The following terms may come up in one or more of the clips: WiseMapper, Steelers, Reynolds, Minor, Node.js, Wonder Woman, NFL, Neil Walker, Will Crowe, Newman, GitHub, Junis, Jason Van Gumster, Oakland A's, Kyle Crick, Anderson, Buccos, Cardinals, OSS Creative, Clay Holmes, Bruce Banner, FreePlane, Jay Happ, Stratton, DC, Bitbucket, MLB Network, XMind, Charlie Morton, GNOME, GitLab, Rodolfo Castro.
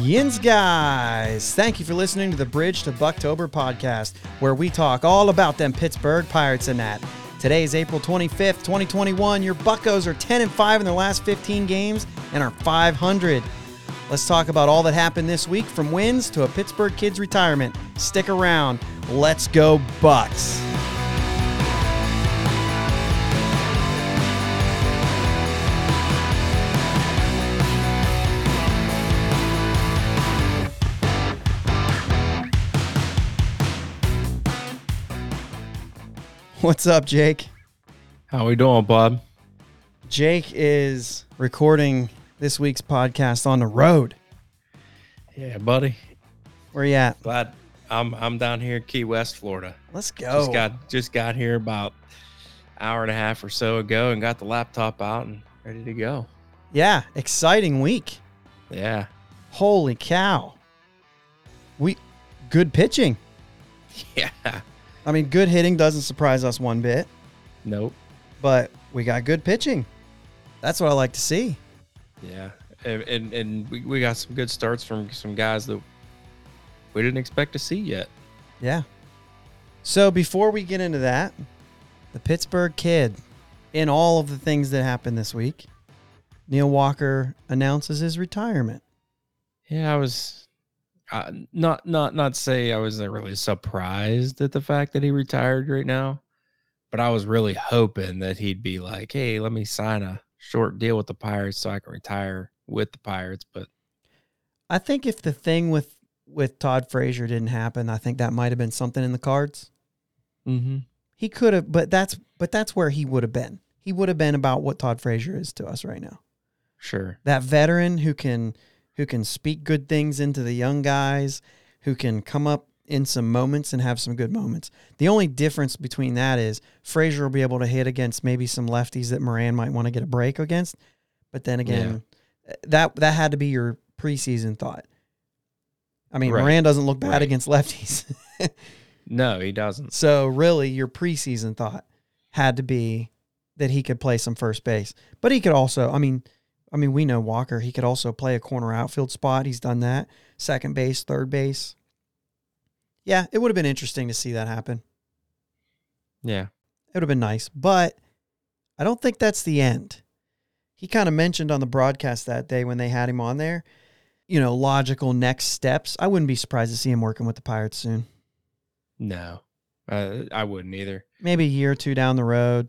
Yins guys, thank you for listening to the Bridge to Bucktober podcast, where we talk all about them Pittsburgh Pirates and that. Today is April 25th, 2021. Your Buccos are 10-5 in their last 15 games and are .500. Let's talk about all that happened this week, from wins to a Pittsburgh kid's retirement. Stick around. Let's go Bucks. What's up, Jake? How we doing, Bob? Jake is recording this week's podcast on the road. Yeah, buddy. Where you at? Glad I'm down here in Key West, Florida. Let's go. Just got here about an hour and a half or so ago and got the laptop out and ready to go. Yeah, exciting week. Yeah. Holy cow. Good pitching. Yeah. I mean, good hitting doesn't surprise us one bit. Nope. But we got good pitching. That's what I like to see. Yeah. And we got some good starts from some guys that we didn't expect to see yet. Yeah. So before we get into that, the Pittsburgh kid, in all of the things that happened this week, Neil Walker announces his retirement. Yeah, I was... not say I wasn't really surprised at the fact that he retired right now, but I was really hoping that he'd be like, hey, let me sign a short deal with the Pirates so I can retire with the Pirates. But I think if the thing with Todd Frazier didn't happen, I think that might have been something in the cards. Mm-hmm. He could have, but that's where he would have been. He would have been about what Todd Frazier is to us right now. Sure. That veteran who can speak good things into the young guys, who can come up in some moments and have some good moments. The only difference between that is Frazier will be able to hit against maybe some lefties that Moran might want to get a break against. But then again, yeah, that had to be your preseason thought. I mean, right. Moran doesn't look bad against lefties. No, he doesn't. So really your preseason thought had to be that he could play some first base. But he could also, I mean, we know Walker. He could also play a corner outfield spot. He's done that. Second base, third base. Yeah, it would have been interesting to see that happen. Yeah. It would have been nice. But I don't think that's the end. He kind of mentioned on the broadcast that day when they had him on there, you know, logical next steps. I wouldn't be surprised to see him working with the Pirates soon. No, I wouldn't either. Maybe a year or two down the road.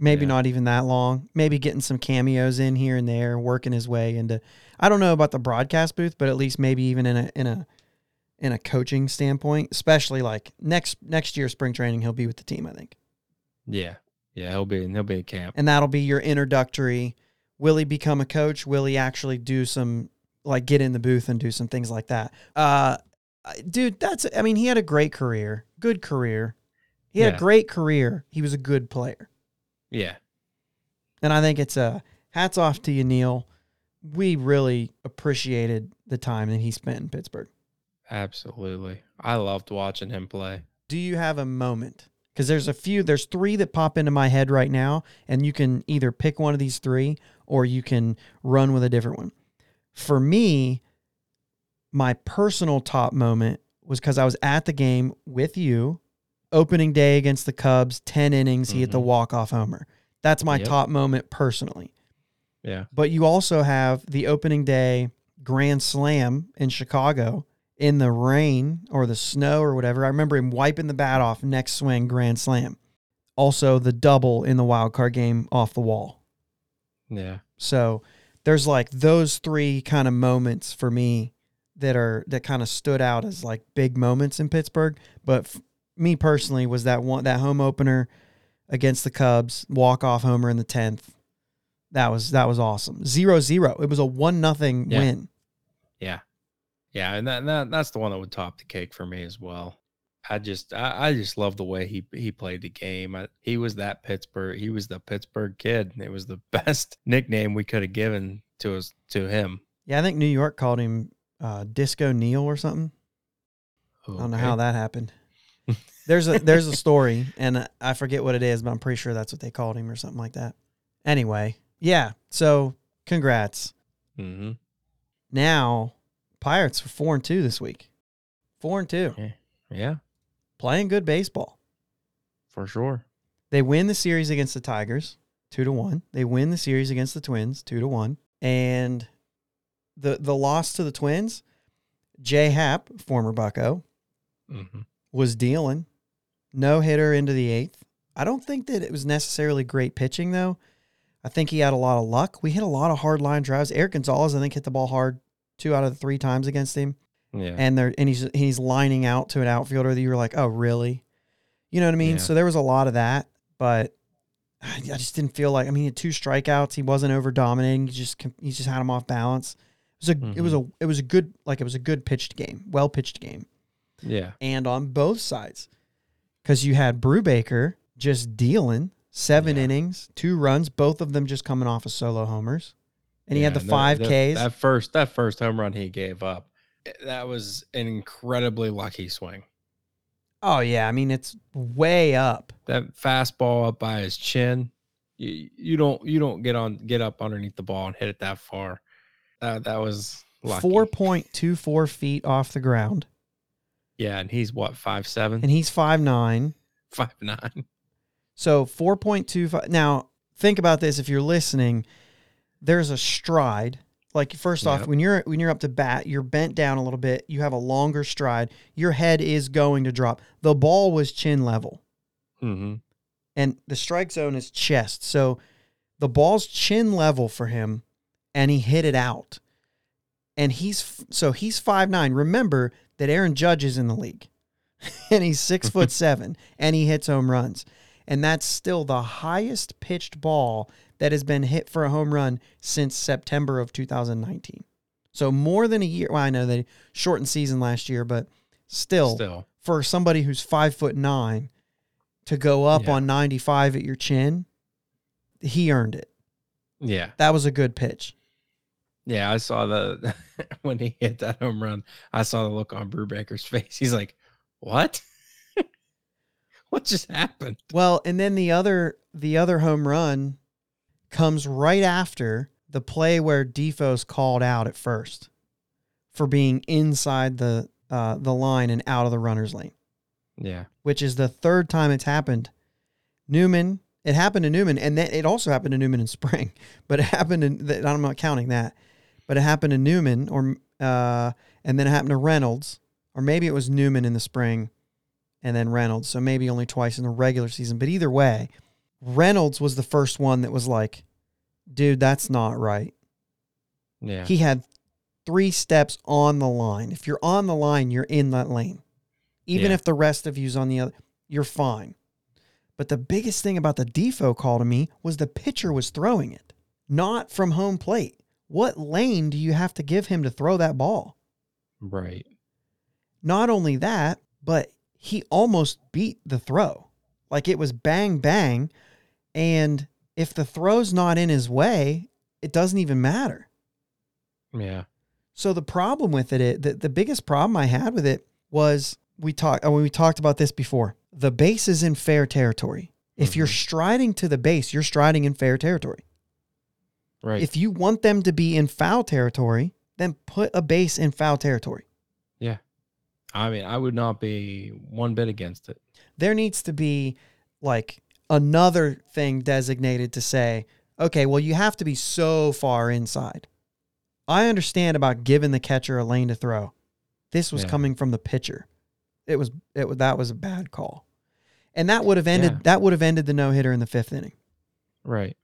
Maybe not even that long. Maybe getting some cameos in here and there, working his way into. I don't know about the broadcast booth, but at least maybe even in a coaching standpoint, especially like next year spring training, he'll be with the team, I think. Yeah, he'll be in camp, and that'll be your introductory. Will he become a coach? Will he actually do some, like, get in the booth and do some things like that? Dude, he had a great career, good career. He had a great career. He was a good player. Yeah. And I think it's hats off to you, Neil. We really appreciated the time that he spent in Pittsburgh. Absolutely. I loved watching him play. Do you have a moment? Because there's three that pop into my head right now, and you can either pick one of these three or you can run with a different one. For me, my personal top moment was because I was at the game with you. Opening day against the Cubs, 10 innings, he hit the walk-off homer. That's my top moment personally. Yeah. But you also have the opening day grand slam in Chicago in the rain or the snow or whatever. I remember him wiping the bat off, next swing, grand slam. Also the double in the wild card game off the wall. Yeah. So there's like those three kind of moments for me that kind of stood out as like big moments in Pittsburgh, but me personally was that home opener against the Cubs, walk-off homer in the 10th. That was awesome. 0-0. It was a 1-0 win. Yeah. Yeah. And that's the one that would top the cake for me as well. I just love the way he played the game. He was the Pittsburgh kid. It was the best nickname we could have given to him. Yeah. I think New York called him Disco Neil or something. Okay. I don't know how that happened. There's a story, and I forget what it is, but I'm pretty sure that's what they called him or something like that. Anyway, yeah, so congrats. Mm-hmm. Now Pirates were 4-2 this week. 4-2. Yeah. Playing good baseball. For sure. They win the series against the Tigers 2-1. They win the series against the Twins 2-1. And the loss to the Twins, Jay Happ, former Bucko, was dealing. No hitter into the eighth. I don't think that it was necessarily great pitching, though. I think he had a lot of luck. We hit a lot of hard line drives. Erik González, I think, hit the ball hard 2 out of 3 times against him. Yeah. And he's lining out to an outfielder that you were like, oh, really? You know what I mean? Yeah. So there was a lot of that, but I just didn't feel like, I mean, he had 2 strikeouts. He wasn't over dominating. He just had him off balance. It was a good pitched game, well pitched game. Yeah. And on both sides, because you had Brubaker just dealing 7 innings, 2 runs, both of them just coming off of solo homers. And he had the 5 Ks. That first home run he gave up, that was an incredibly lucky swing. Oh, yeah. I mean, it's way up. That fastball up by his chin. You don't get up underneath the ball and hit it that far. That was lucky. 4.24 feet off the ground. Yeah, and he's what, 5'7"? And he's 5'9". 5'9". So 4.25. Now, think about this. If you're listening, there's a stride. Like, first off, when you're up to bat, you're bent down a little bit. You have a longer stride. Your head is going to drop. The ball was chin level. Mm-hmm. And the strike zone is chest. So the ball's chin level for him, and he hit it out. And he's 5'9". Remember that Aaron Judge is in the league, and he's 6'7", and he hits home runs. And that's still the highest pitched ball that has been hit for a home run since September of 2019. So more than a year. Well, I know they shortened season last year, but still. For somebody who's 5'9" to go up on 95 at your chin, he earned it. Yeah. That was a good pitch. Yeah, I saw when he hit that home run, I saw the look on Brubaker's face. He's like, what? What just happened? Well, and then the other home run comes right after the play where Defoe's called out at first for being inside the line and out of the runner's lane. Yeah. Which is the third time it's happened. Newman, it happened to Newman, and then it also happened to Newman in spring, but it happened in, I'm not counting that, but it happened to Newman and then it happened to Reynolds, or maybe it was Newman in the spring and then Reynolds, so maybe only twice in the regular season, but either way, Reynolds was the first one that was like, dude, that's not right. Yeah. He had 3 steps on the line. If you're on the line, you're in that lane. Even if the rest of you's on the other, you're fine. But the biggest thing about the Defoe call to me was the pitcher was throwing it, not from home plate. What lane do you have to give him to throw that ball? Right. Not only that, but he almost beat the throw. Like, it was bang, bang, and if the throw's not in his way, it doesn't even matter. Yeah. So the problem with it, the biggest problem I had with it was, we talked about this before, the base is in fair territory. If you're striding to the base, you're striding in fair territory. Right. If you want them to be in foul territory, then put a base in foul territory. Yeah. I mean, I would not be one bit against it. There needs to be, like, another thing designated to say, okay, well, you have to be so far inside. I understand about giving the catcher a lane to throw. This was coming from the pitcher. That was a bad call. And that would have ended the no-hitter in the 5th inning. Right.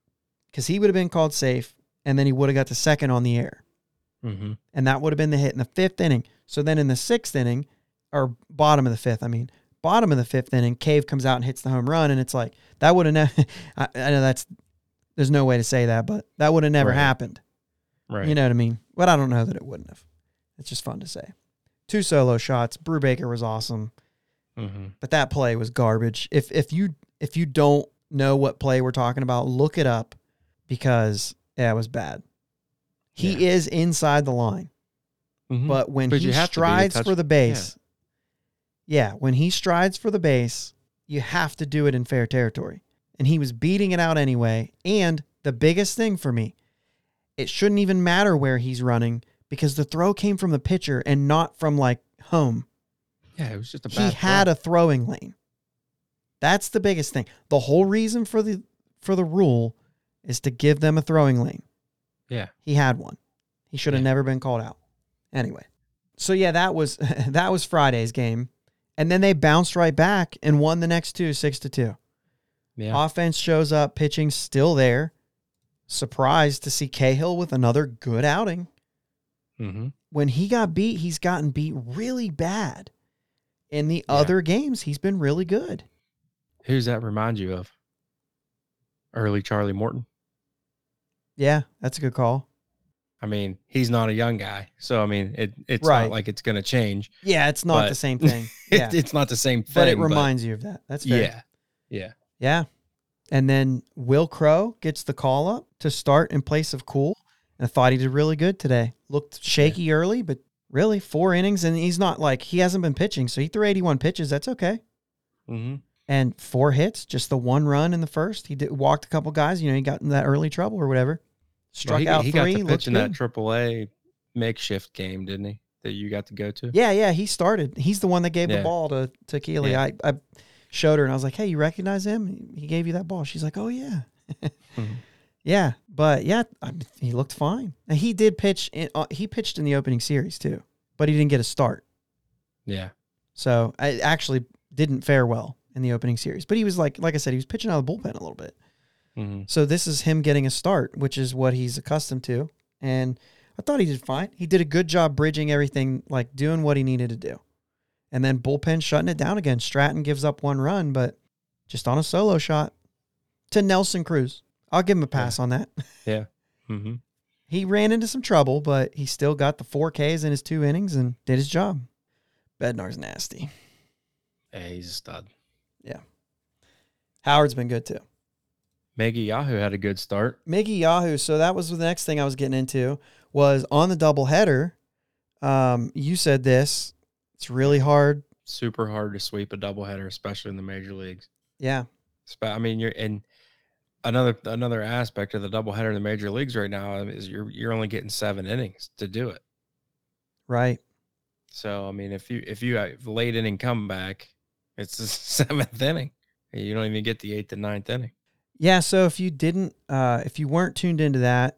Because he would have been called safe, and then he would have got the second on the air. Mm-hmm. And that would have been the hit in the 5th inning. So then in the 6th inning, or bottom of the 5th, I mean, bottom of the 5th inning, Cave comes out and hits the home run, and it's like, that would have never, I know that's, there's no way to say that, but that would have never happened. Right. You know what I mean? But I don't know that it wouldn't have. It's just fun to say. 2 solo shots. Brubaker was awesome. Mm-hmm. But that play was garbage. If you don't know what play we're talking about, look it up, because it was bad. He is inside the line. Mm-hmm. But he strides for the base, when he strides for the base, you have to do it in fair territory. And he was beating it out anyway. And the biggest thing for me, it shouldn't even matter where he's running, because the throw came from the pitcher and not from like home. Yeah, it was just a bad throw. He had a throwing lane. That's the biggest thing. The whole reason for the rule is to give them a throwing lane. Yeah. He had one. He should have never been called out. Anyway. So yeah, that was Friday's game. And then they bounced right back and won the next two 6-2. Yeah. Offense shows up, pitching still there. Surprised to see Cahill with another good outing. Mm-hmm. When he got beat, he's gotten beat really bad. In the other games, he's been really good. Who's that remind you of? Early Charlie Morton. Yeah, that's a good call. I mean, he's not a young guy, so I mean, it's not like it's going to change. Yeah, it's not the same thing. Yeah. It's not the same thing. But it reminds you of that. That's fair. Yeah. And then Will Crowe gets the call up to start in place of Kuhl. And I thought he did really good today. Looked shaky early, but really 4 innings. And he's not like, he hasn't been pitching. So he threw 81 pitches. That's okay. Mm-hmm. And 4 hits, just the 1 run in the first. He walked a couple guys. You know, he got in that early trouble or whatever. Struck out three. He got to pitch in that AAA makeshift game, didn't he? That you got to go to? Yeah. He started. He's the one that gave the ball to Keely. Yeah. I showed her and I was like, hey, you recognize him? He gave you that ball. She's like, oh yeah. Mm-hmm. Yeah. But he looked fine. And he did pitch. He pitched in the opening series too, but he didn't get a start. Yeah. So I actually didn't fare well in the opening series, but he was like I said, he was pitching out of the bullpen a little bit. Mm-hmm. So this is him getting a start, which is what he's accustomed to. And I thought he did fine. He did a good job bridging everything, like doing what he needed to do. And then bullpen shutting it down again. Stratton gives up 1 run, but just on a solo shot to Nelson Cruz. I'll give him a pass on that. Yeah. Mm-hmm. He ran into some trouble, but he still got the 4 Ks in his 2 innings and did his job. Bednar's nasty. Yeah, he's a stud. Yeah. Howard's been good, too. Miguel Yajure had a good start. Miguel Yajure, so that was the next thing I was getting into, was on the doubleheader. You said this. It's really hard. Super hard to sweep a doubleheader, especially in the major leagues. Yeah. I mean, another aspect of the doubleheader in the major leagues right now is you're only getting 7 innings to do it. Right. So, I mean, if you have late inning comeback, it's the 7th inning. You don't even get the 8th and 9th inning. Yeah, so if you weren't tuned into that,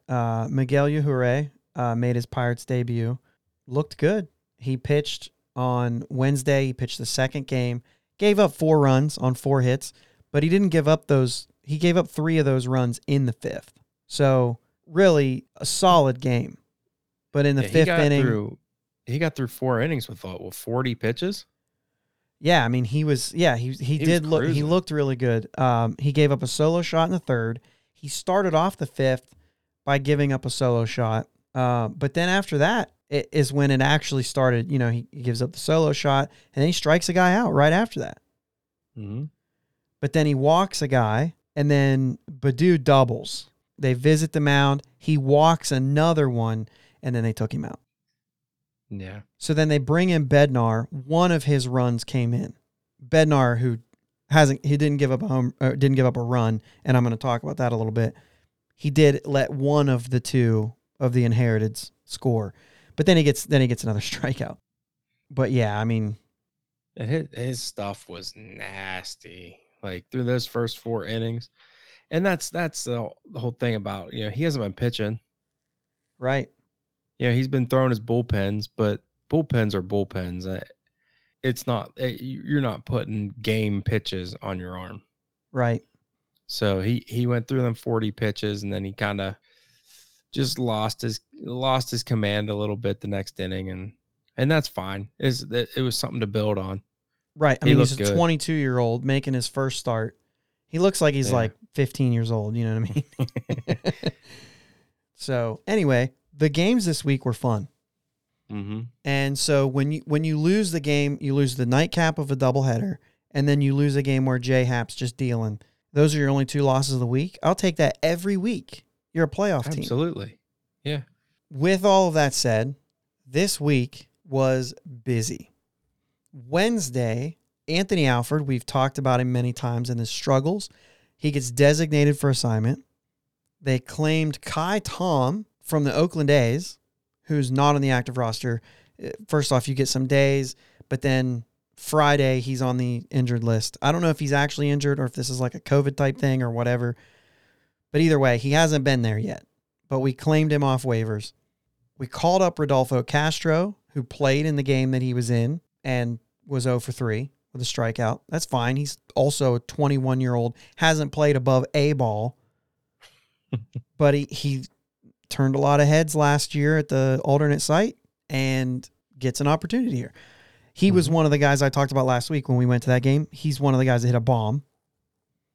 Miguel Yajure made his Pirates debut. Looked good. He pitched on Wednesday, he pitched the second game, gave up 4 runs on 4 hits, but he didn't give up those. He gave up 3 of those runs in the 5th. So really a solid game. But in the 5th inning, he got through 4 innings with 40 pitches. Yeah, I mean he looked really good. He gave up a solo shot in the 3rd. He started off the 5th by giving up a solo shot, but then after that. It is when it actually started, you know, he gives up the solo shot and then he strikes a guy out right after that. Mm-hmm. But then he walks a guy and then Badu doubles. They visit the mound. He walks another one and then they took him out. Yeah. So then they bring in Bednar. One of his runs came in. Bednar, who didn't give up a home, or didn't give up a run. And I'm going to talk about that a little bit. He did let one of the 2 of the inheriteds score. But then he gets another strikeout. But yeah, I mean, his stuff was nasty. Like through those first 4 innings, and that's the whole thing about, you know, he hasn't been pitching, right? Yeah, you know, he's been throwing his bullpens, but bullpens are bullpens. It's not you're not putting game pitches on your arm, right? So he went through them 40 pitches, and then he kind of just lost his command a little bit the next inning, and that's fine. It was something to build on, right? I mean, he's a 22-year-old making his first start. He looks like he's like 15 years old. You know what I mean? So anyway, the games this week were fun, mm-hmm. And so when you lose the game, you lose the nightcap of a doubleheader, and then you lose a game where Jay Happ's just dealing. Those are your only 2 losses of the week. I'll take that every week. You're a playoff team. Absolutely. Yeah. With all of that said, this week was busy. Wednesday, Anthony Alford, we've talked about him many times in his struggles. He gets designated for assignment. They claimed Ka'ai Tom from the Oakland A's, who's not on the active roster, first off, you get some days, but then Friday he's on the injured list. I don't know if he's actually injured or if this is like a COVID type thing or whatever, but either way, he hasn't been there yet, but we claimed him off waivers. We called up Rodolfo Castro, who played in the game that he was in and was 0 for 3 with a strikeout. That's fine. He's also a 21-year-old, hasn't played above A ball, but he turned a lot of heads last year at the alternate site and gets an opportunity here. He was one of the guys I talked about last week when we went to that game. He's one of the guys that hit a bomb.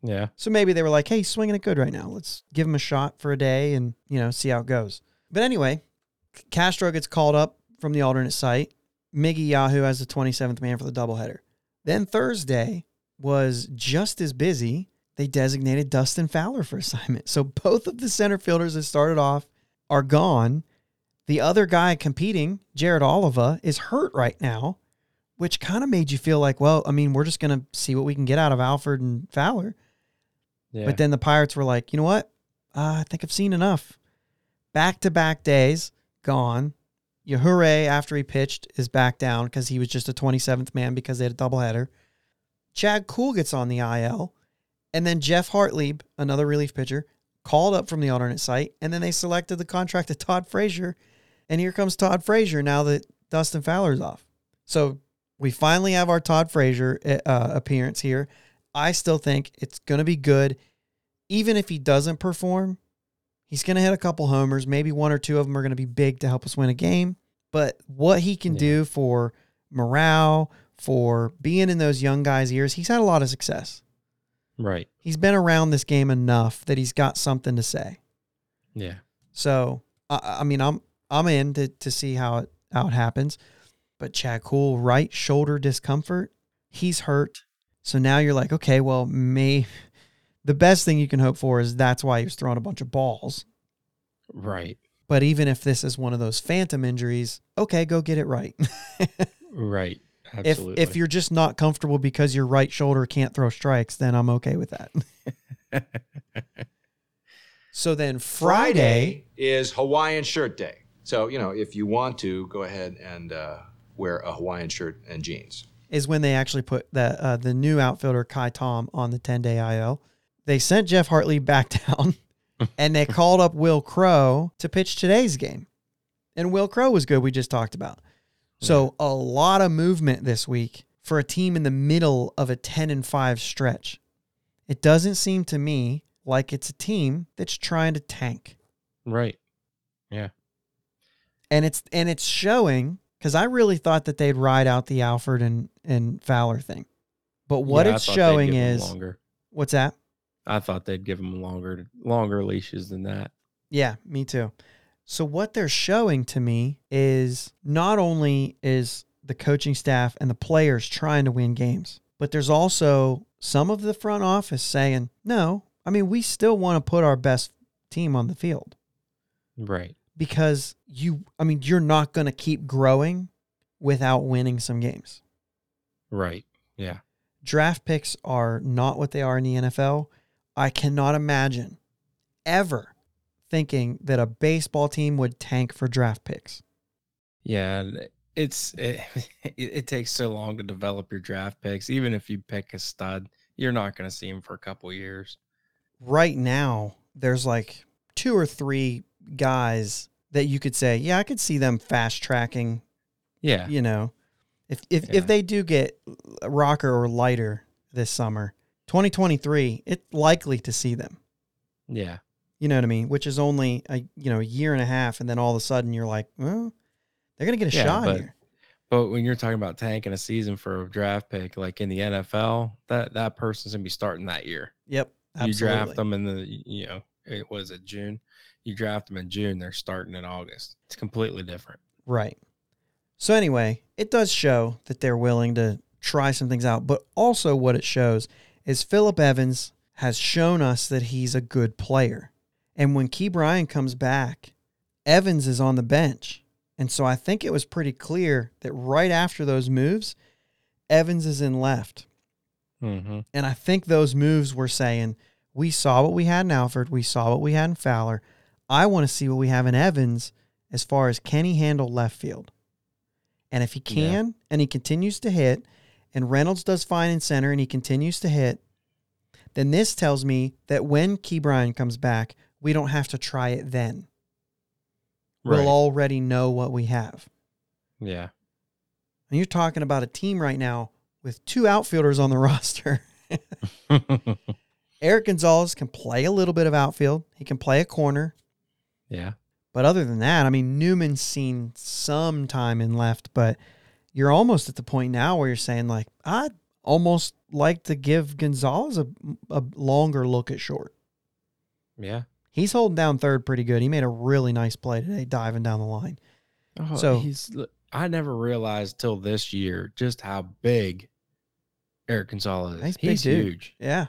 Yeah. So maybe they were like, hey, he's swinging it good right now. Let's give him a shot for a day and, you know, see how it goes. But anyway, Castro gets called up from the alternate site. Miggy Yahoo has the 27th man for the doubleheader. Then Thursday was just as busy. They designated Dustin Fowler for assignment. So both of the center fielders that started off are gone. The other guy competing, Jared Oliva, is hurt right now, which kind of made you feel like, well, I mean, we're just going to see what we can get out of Alford and Fowler. Yeah. But then the Pirates were like, you know what? I think I've seen enough. Back-to-back days, gone. Yajure, after he pitched, is back down because he was just a 27th man because they had a doubleheader. Chad Kuhl gets on the IL. And then Jeff Hartlieb, another relief pitcher, called up from the alternate site. And then they selected the contract of Todd Frazier. And here comes Todd Frazier now that Dustin Fowler's off. So we finally have our Todd Frazier appearance here. I still think it's going to be good. Even if he doesn't perform, he's going to hit a couple homers. Maybe one or two of them are going to be big to help us win a game. But what he can do for morale, for being in those young guys' ears, he's had a lot of success. Right. He's been around this game enough that he's got something to say. Yeah. So, I mean, I'm in to see how it happens. But Chad Kuhl, right shoulder discomfort, he's hurt. So now you're like, okay, well, the best thing you can hope for is that's why he was throwing a bunch of balls. Right. But even if this is one of those phantom injuries, okay, go get it right. Right. Absolutely. If you're just not comfortable because your right shoulder can't throw strikes, then I'm okay with that. So then Friday is Hawaiian shirt day. So, you know, if you want to, go ahead and wear a Hawaiian shirt and jeans. Is when they actually put the new outfielder, Ka'ai Tom, on the 10-day IL. They sent Jeff Hartlieb back down, and they called up Will Crowe to pitch today's game. And Will Crowe was good, we just talked about. So a lot of movement this week for a team in the middle of a 10-5 stretch. It doesn't seem to me like it's a team that's trying to tank. Right. Yeah. And it's showing, because I really thought that they'd ride out the Alford and Fowler thing. But what it's showing is... What's that? I thought they'd give them longer leashes than that. Yeah, me too. So what they're showing to me is not only is the coaching staff and the players trying to win games, but there's also some of the front office saying, no, I mean, we still want to put our best team on the field. Right. Because you're not going to keep growing without winning some games. Right. Yeah. Draft picks are not what they are in the NFL. I cannot imagine ever thinking that a baseball team would tank for draft picks. Yeah. It takes so long to develop your draft picks. Even if you pick a stud, you're not going to see him for a couple years. Right now, there's like 2 or 3 guys that you could say, yeah, I could see them fast tracking. Yeah. You know, if they do get Rocker or Leiter this summer, 2023, it's likely to see them. Yeah. You know what I mean? Which is only a year and a half. And then all of a sudden you're like, well, they're going to get a shot here. But when you're talking about tanking a season for a draft pick, like in the NFL, that person's going to be starting that year. Yep. Absolutely. You draft them in June. You draft them in June, they're starting in August. It's completely different. Right. So anyway, it does show that they're willing to try some things out, but also what it shows is Phillip Evans has shown us that he's a good player. And when Key Bryan comes back, Evans is on the bench. And so I think it was pretty clear that right after those moves, Evans is in left. Mm-hmm. And I think those moves were saying, we saw what we had in Alford. We saw what we had in Fowler. I want to see what we have in Evans as far as can he handle left field? And if he can, and he continues to hit, and Reynolds does fine in center and he continues to hit, then this tells me that when Key Bryan comes back, we don't have to try it then. Right. We'll already know what we have. Yeah. And you're talking about a team right now with two outfielders on the roster. Erik González can play a little bit of outfield. He can play a corner. Yeah. But other than that, I mean, Newman's seen some time in left, but you're almost at the point now where you're saying, like, I'd almost like to give González a longer look at short. Yeah. He's holding down third pretty good. He made a really nice play today, diving down the line. Oh, so I never realized till this year just how big Erik González is. He's huge. Yeah.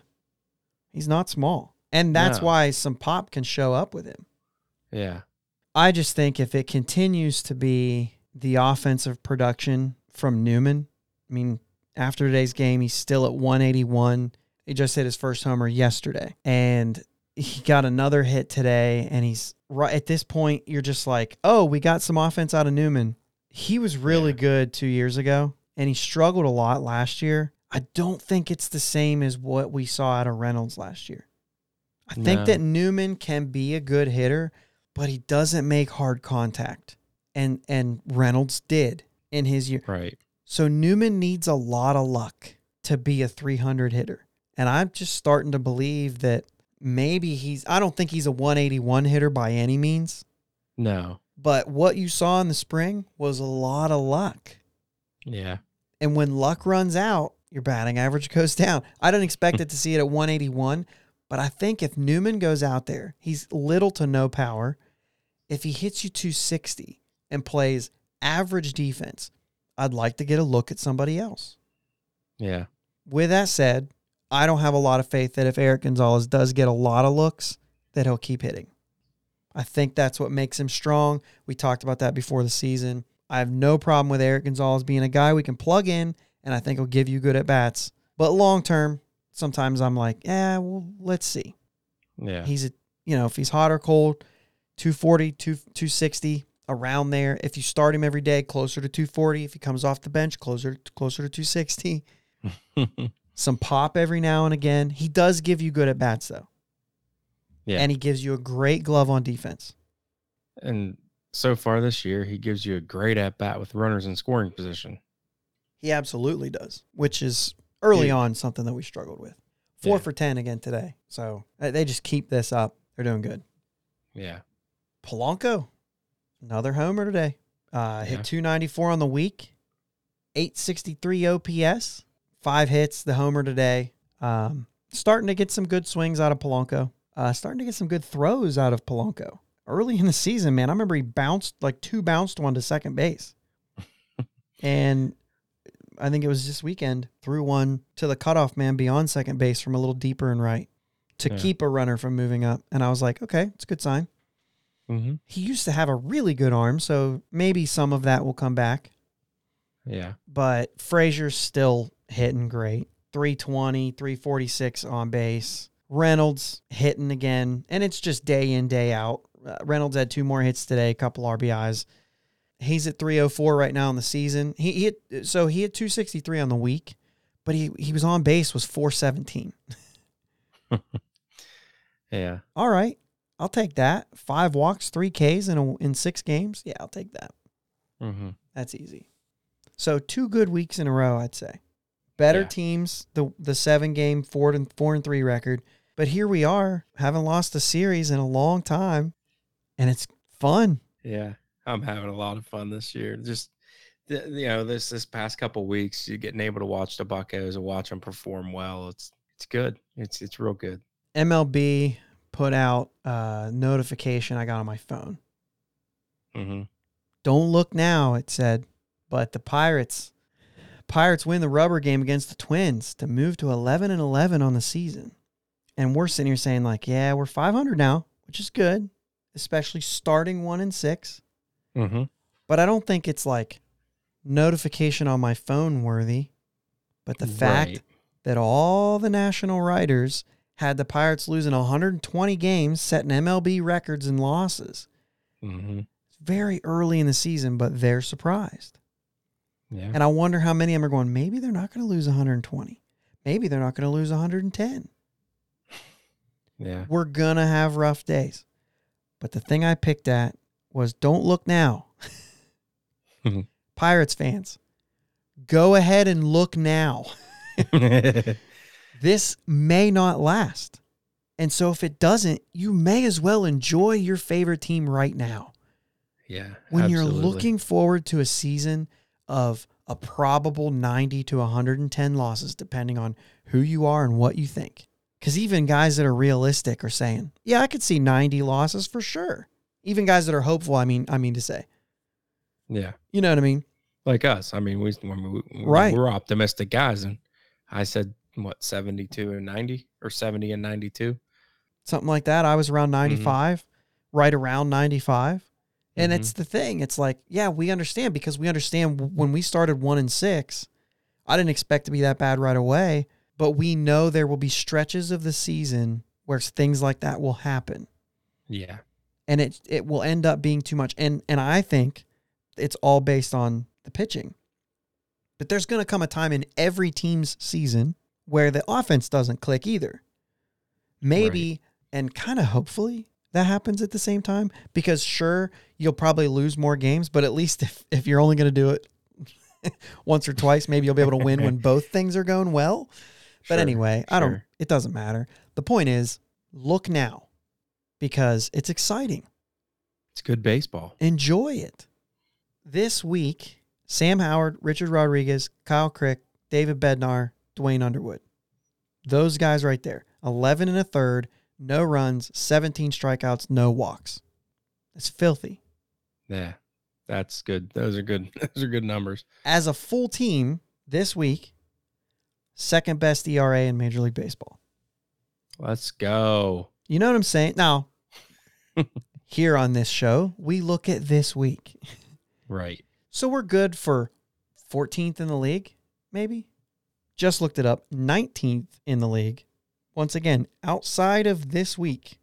He's not small. And that's why some pop can show up with him. Yeah. I just think if it continues to be the offensive production from Newman, I mean, after today's game, he's still at 181. He just hit his first homer yesterday. And he got another hit today. And he's right at this point, you're just like, oh, we got some offense out of Newman. He was really good 2 years ago, and he struggled a lot last year. I don't think it's the same as what we saw out of Reynolds last year. I think that Newman can be a good hitter, but he doesn't make hard contact. And Reynolds did in his year. Right. So Newman needs a lot of luck to be a 300 hitter. And I'm just starting to believe that maybe I don't think he's a 181 hitter by any means. No. But what you saw in the spring was a lot of luck. Yeah. And when luck runs out, your batting average goes down. I didn't expect it to see it at 181, but I think if Newman goes out there, he's little to no power. If he hits you 260 and plays average defense, I'd like to get a look at somebody else. Yeah. With that said, I don't have a lot of faith that if Erik González does get a lot of looks, that he'll keep hitting. I think that's what makes him strong. We talked about that before the season. I have no problem with Erik González being a guy we can plug in, and I think he'll give you good at-bats. But long-term, sometimes I'm like, well, let's see. Yeah. He's if he's hot or cold, 240, 260, around there. If you start him every day, closer to 240. If he comes off the bench, closer to 260. Some pop every now and again. He does give you good at-bats, though. Yeah. And he gives you a great glove on defense. And so far this year, he gives you a great at-bat with runners in scoring position. He absolutely does, which is early on something that we struggled with. 4 for 10 again today. So they just keep this up. They're doing good. Yeah. Polanco, another homer today. Hit 294 on the week, 863 OPS, 5 hits, the homer today. Starting to get some good swings out of Polanco. Starting to get some good throws out of Polanco. Early in the season, man, I remember he bounced, like two bounced one to second base. And I think it was this weekend, threw one to the cutoff man beyond second base from a little deeper and right to keep a runner from moving up. And I was like, okay, it's a good sign. Mm-hmm. He used to have a really good arm, so maybe some of that will come back. Yeah. But Frazier's still hitting great. 320, 346 on base. Reynolds hitting again, and it's just day in, day out. Reynolds had 2 more hits today, a couple RBIs. He's at 304 right now in the season. He hit 263 on the week, but he was on base was 417. Yeah. All right, I'll take that. 5 walks, 3 Ks in 6 games. Yeah, I'll take that. Mm-hmm. That's easy. So 2 good weeks in a row, I'd say. Better teams, the 7-game 4-3 record. But here we are, haven't lost a series in a long time, and it's fun. Yeah, I'm having a lot of fun this year. Just, this past couple weeks, you're getting able to watch the Buccos and watch them perform well. It's good. It's real good. MLB put out a notification I got on my phone. Mm-hmm. Don't look now, it said, but the Pirates win the rubber game against the Twins to move to 11-11 on the season. And we're sitting here saying like, yeah, we're 500 now, which is good, especially starting 1-6. Mm-hmm. But I don't think it's like notification on my phone worthy. But the fact that all the national writers had the Pirates losing 120 games, setting MLB records in losses. Mm-hmm. It's very early in the season, but they're surprised. Yeah. And I wonder how many of them are going, maybe they're not going to lose 120. Maybe they're not going to lose 110. Yeah. We're going to have rough days. But the thing I picked at was, don't look now. Pirates fans, go ahead and look now. This may not last. And so if it doesn't, you may as well enjoy your favorite team right now. Yeah. When absolutely. You're looking forward to a season of a probable 90 to 110 losses, depending on who you are and what you think. Because even guys that are realistic are saying, yeah, I could see 90 losses for sure. Even guys that are hopeful, I mean to say. Yeah. You know what I mean? Like us. I mean, we're optimistic guys. And I said, what, 72 and 90 or 70 and 92? Something like that. I was around 95, right around 95. And it's the thing. It's like, yeah, we understand, because we understand when we started 1-6, I didn't expect to be that bad right away. But we know there will be stretches of the season where things like that will happen. Yeah. And it will end up being too much. And I think it's all based on the pitching. But there's going to come a time in every team's season where the offense doesn't click either. Maybe, right. And kind of hopefully that happens at the same time, because sure, you'll probably lose more games, but at least if you're only going to do it once or twice, maybe you'll be able to win when both things are going well. But anyway. It doesn't matter. The point is, look now, because it's exciting. It's good baseball. Enjoy it. This week, Sam Howard, Richard Rodriguez, Kyle Crick, David Bednar, Dwayne Underwood. Those guys right there. 11 and a third, no runs, 17 strikeouts, no walks. That's filthy. Yeah, that's good. Those are good numbers. As a full team this week, second best ERA in Major League Baseball. Let's go. You know what I'm saying? Now, here on this show, we look at this week. Right. So we're good for 14th in the league, maybe? Just looked it up. 19th in the league. Once again, outside of this week,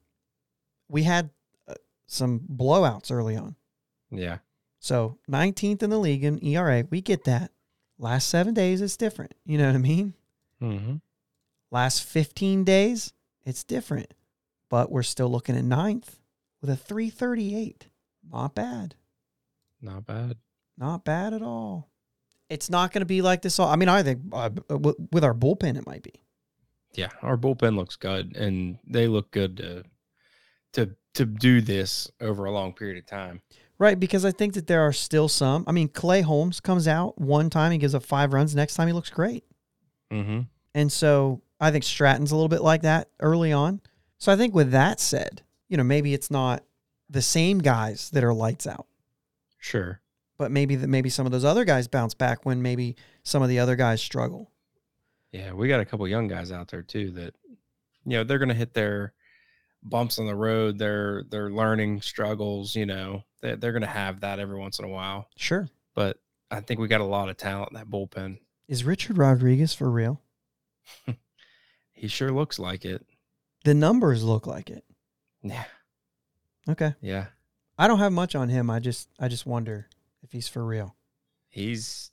we had some blowouts early on. Yeah. So 19th in the league in ERA. We get that. Last 7 days, it's different. You know what I mean? Mm-hmm. Last 15 days, it's different. But we're still looking at 9th with a 338. Not bad. Not bad. Not bad at all. It's not going to be like this all. I mean, I think with our bullpen, it might be. Yeah, our bullpen looks good, and they look good to do this over a long period of time. Right, because I think that there are still some. I mean, Clay Holmes comes out one time, he gives up 5 runs. Next time, he looks great. Mm-hmm. And so I think Stratton's a little bit like that early on. So I think with that said, you know, maybe it's not the same guys that are lights out. Sure. But maybe some of those other guys bounce back when maybe some of the other guys struggle. Yeah, we got a couple young guys out there too that, you know, they're going to hit their bumps on the road, their learning struggles, you know. They're going to have that every once in a while. Sure. But I think we got a lot of talent in that bullpen. Is Richard Rodriguez for real? He sure looks like it. The numbers look like it. Yeah. Okay. Yeah. I don't have much on him. I just wonder if he's for real. He's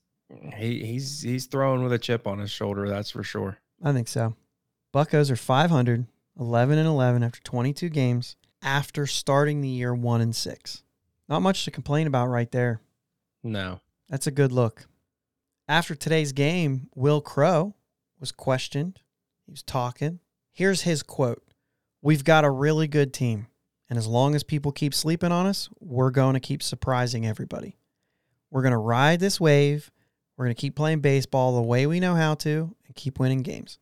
throwing with a chip on his shoulder, that's for sure. I think so. Buccos are 500, 11-11 after 22 games, after starting the year 1-6. Not much to complain about right there. No. That's a good look. After today's game, Will Crowe was questioned. He was talking. Here's his quote. "We've got a really good team. And as long as people keep sleeping on us, we're going to keep surprising everybody. We're going to ride this wave. We're going to keep playing baseball the way we know how to and keep winning games."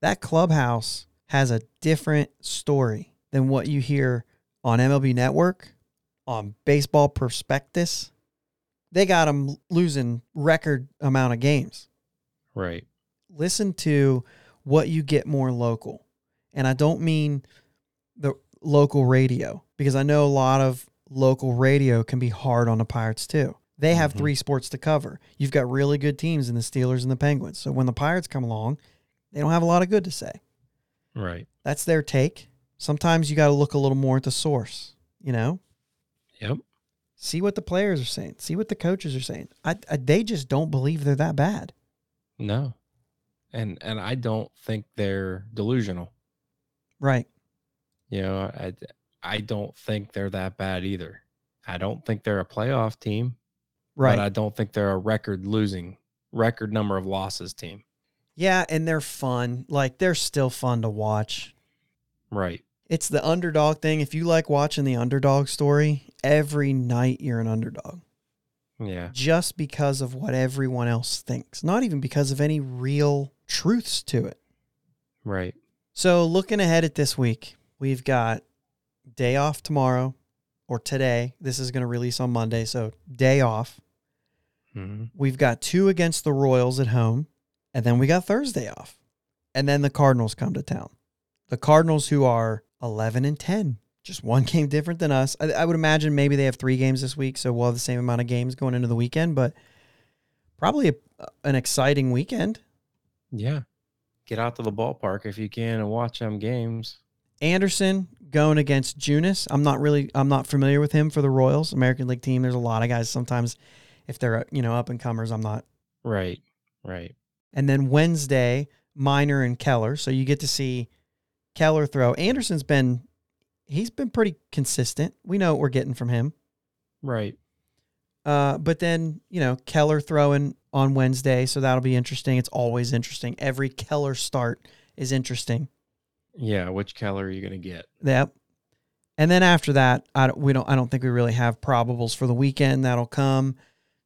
That clubhouse has a different story than what you hear on MLB Network, on Baseball Prospectus. They got them losing record amount of games. Right. Listen to what you get more local. And I don't mean the local radio, because I know a lot of local radio can be hard on the Pirates too. They have 3 sports to cover. You've got really good teams in the Steelers and the Penguins. So when the Pirates come along, they don't have a lot of good to say. Right. That's their take. Sometimes you got to look a little more at the source, you know? Yep. See what the players are saying. See what the coaches are saying. They just don't believe they're that bad. No. And I don't think they're delusional. Right. You know, I don't think they're that bad either. I don't think they're a playoff team. Right. But I don't think they're a record number of losses team. Yeah, and they're fun. Like, they're still fun to watch. Right. It's the underdog thing. If you like watching the underdog story, every night you're an underdog. Yeah. Just because of what everyone else thinks. Not even because of any real truths to it. Right. So, looking ahead at this week, we've got day off tomorrow or today. This is going to release on Monday, so day off. Mm-hmm. We've got 2 against the Royals at home, and then we got Thursday off. And then the Cardinals come to town. The Cardinals, who are 11-10, just 1 game different than us. I would imagine maybe they have 3 games this week, so we'll have the same amount of games going into the weekend, but probably an exciting weekend. Yeah. Get out to the ballpark if you can and watch them games. Anderson going against Junis. I'm not familiar with him for the Royals, American League team. There's a lot of guys sometimes if they're, you know, up and comers, I'm not. Right. Right. And then Wednesday, Minor and Keller. So you get to see Keller throw. Anderson's been, he's been pretty consistent. We know what we're getting from him. Right. But then, you know, Keller throwing on Wednesday. So that'll be interesting. It's always interesting. Every Keller start is interesting. Yeah, which Keller are you going to get? Yep. And then after that, I don't think we really have probables for the weekend that'll come.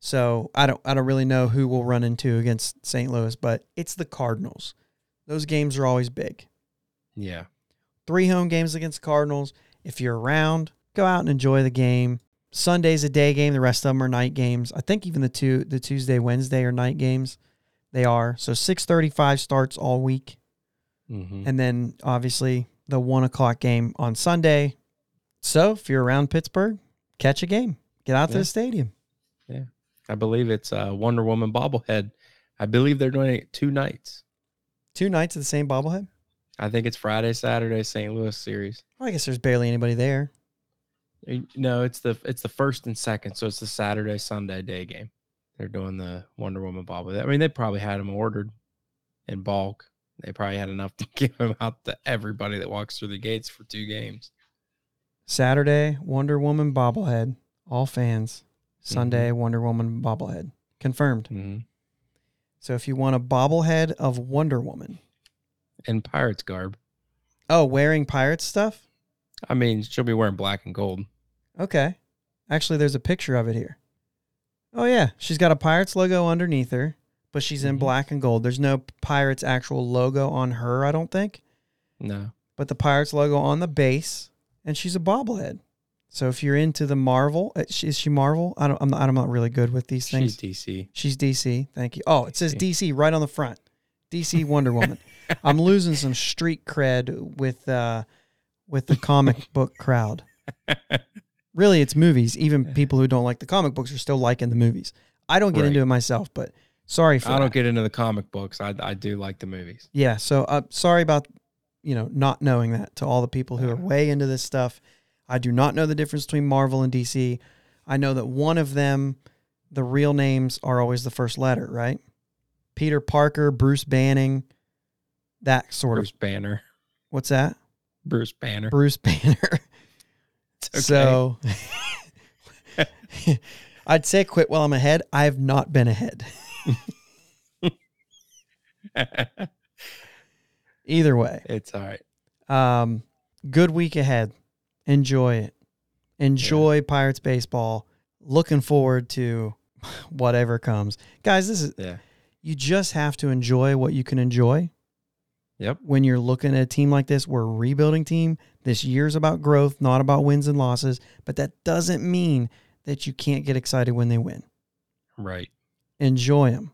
So I don't really know who we'll run into against St. Louis, but it's the Cardinals. Those games are always big. Yeah. 3 home games against Cardinals. If you're around, go out and enjoy the game. Sunday's a day game, the rest of them are night games. I think even the Tuesday, Wednesday are night games. They are. So 6:35 starts all week. Mm-hmm. And then, obviously, the 1 o'clock game on Sunday. So, if you're around Pittsburgh, catch a game. Get out to the stadium. Yeah. I believe it's Wonder Woman bobblehead. I believe they're doing it 2 nights. 2 nights of the same bobblehead? I think it's Friday, Saturday, St. Louis series. Well, I guess there's barely anybody there. No, it's the first and second, so it's the Saturday, Sunday day game. They're doing the Wonder Woman bobblehead. I mean, they probably had them ordered in bulk. They probably had enough to give them out to everybody that walks through the gates for 2 games. Saturday, Wonder Woman bobblehead, all fans. Sunday, mm-hmm. Wonder Woman bobblehead. Confirmed. Mm-hmm. So if you want a bobblehead of Wonder Woman. In Pirates garb. Oh, wearing Pirates stuff? I mean, she'll be wearing black and gold. Okay. Actually, there's a picture of it here. Oh, yeah. She's got a Pirates logo underneath her. But she's in black and gold. There's no Pirates actual logo on her, I don't think. No. But the Pirates logo on the base, and she's a bobblehead. So if you're into the Marvel, is she Marvel? I'm not really good with these things. She's DC. She's DC. Thank you. Oh, it says DC right on the front. DC Wonder Woman. I'm losing some street cred with the comic book crowd. Really, it's movies. Even people who don't like the comic books are still liking the movies. I don't get into it myself, but. Sorry for that. I don't get into the comic books. I do like the movies. Yeah, so sorry about, you know, not knowing that to all the people who are way into this stuff. I do not know the difference between Marvel and DC. I know that one of them, the real names are always the first letter, right? Peter Parker, Bruce Banning, that sort of. Bruce Banner. What's that? Bruce Banner. Bruce Banner. It's okay. So I'd say quit while I'm ahead. I have not been ahead. Either way, it's all right. Good week ahead. Enjoy it. Enjoy Pirates baseball. Looking forward to whatever comes, guys. This is you just have to enjoy what you can enjoy. Yep. When you're looking at a team like this, we're a rebuilding team. This year's about growth, not about wins and losses. But that doesn't mean that you can't get excited when they win. Right. Enjoy them.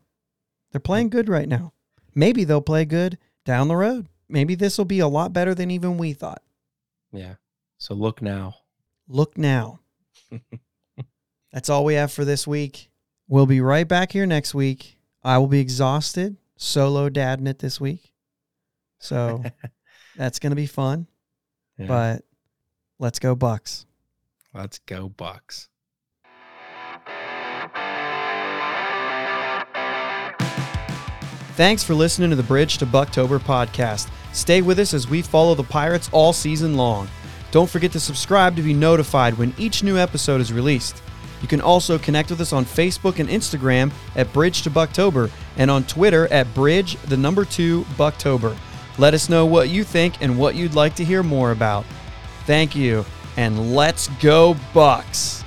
They're playing good right now. Maybe they'll play good down the road. Maybe this will be a lot better than even we thought. Yeah. So look now. Look now. That's all we have for this week. We'll be right back here next week. I will be exhausted, solo dadding it this week. So that's going to be fun. Yeah. But let's go Bucks. Let's go Bucks. Thanks for listening to the Bridge to Bucktober podcast. Stay with us as we follow the Pirates all season long. Don't forget to subscribe to be notified when each new episode is released. You can also connect with us on Facebook and Instagram at Bridge to Bucktober and on Twitter at Bridge2Bucktober. Let us know what you think and what you'd like to hear more about. Thank you, and let's go Bucks!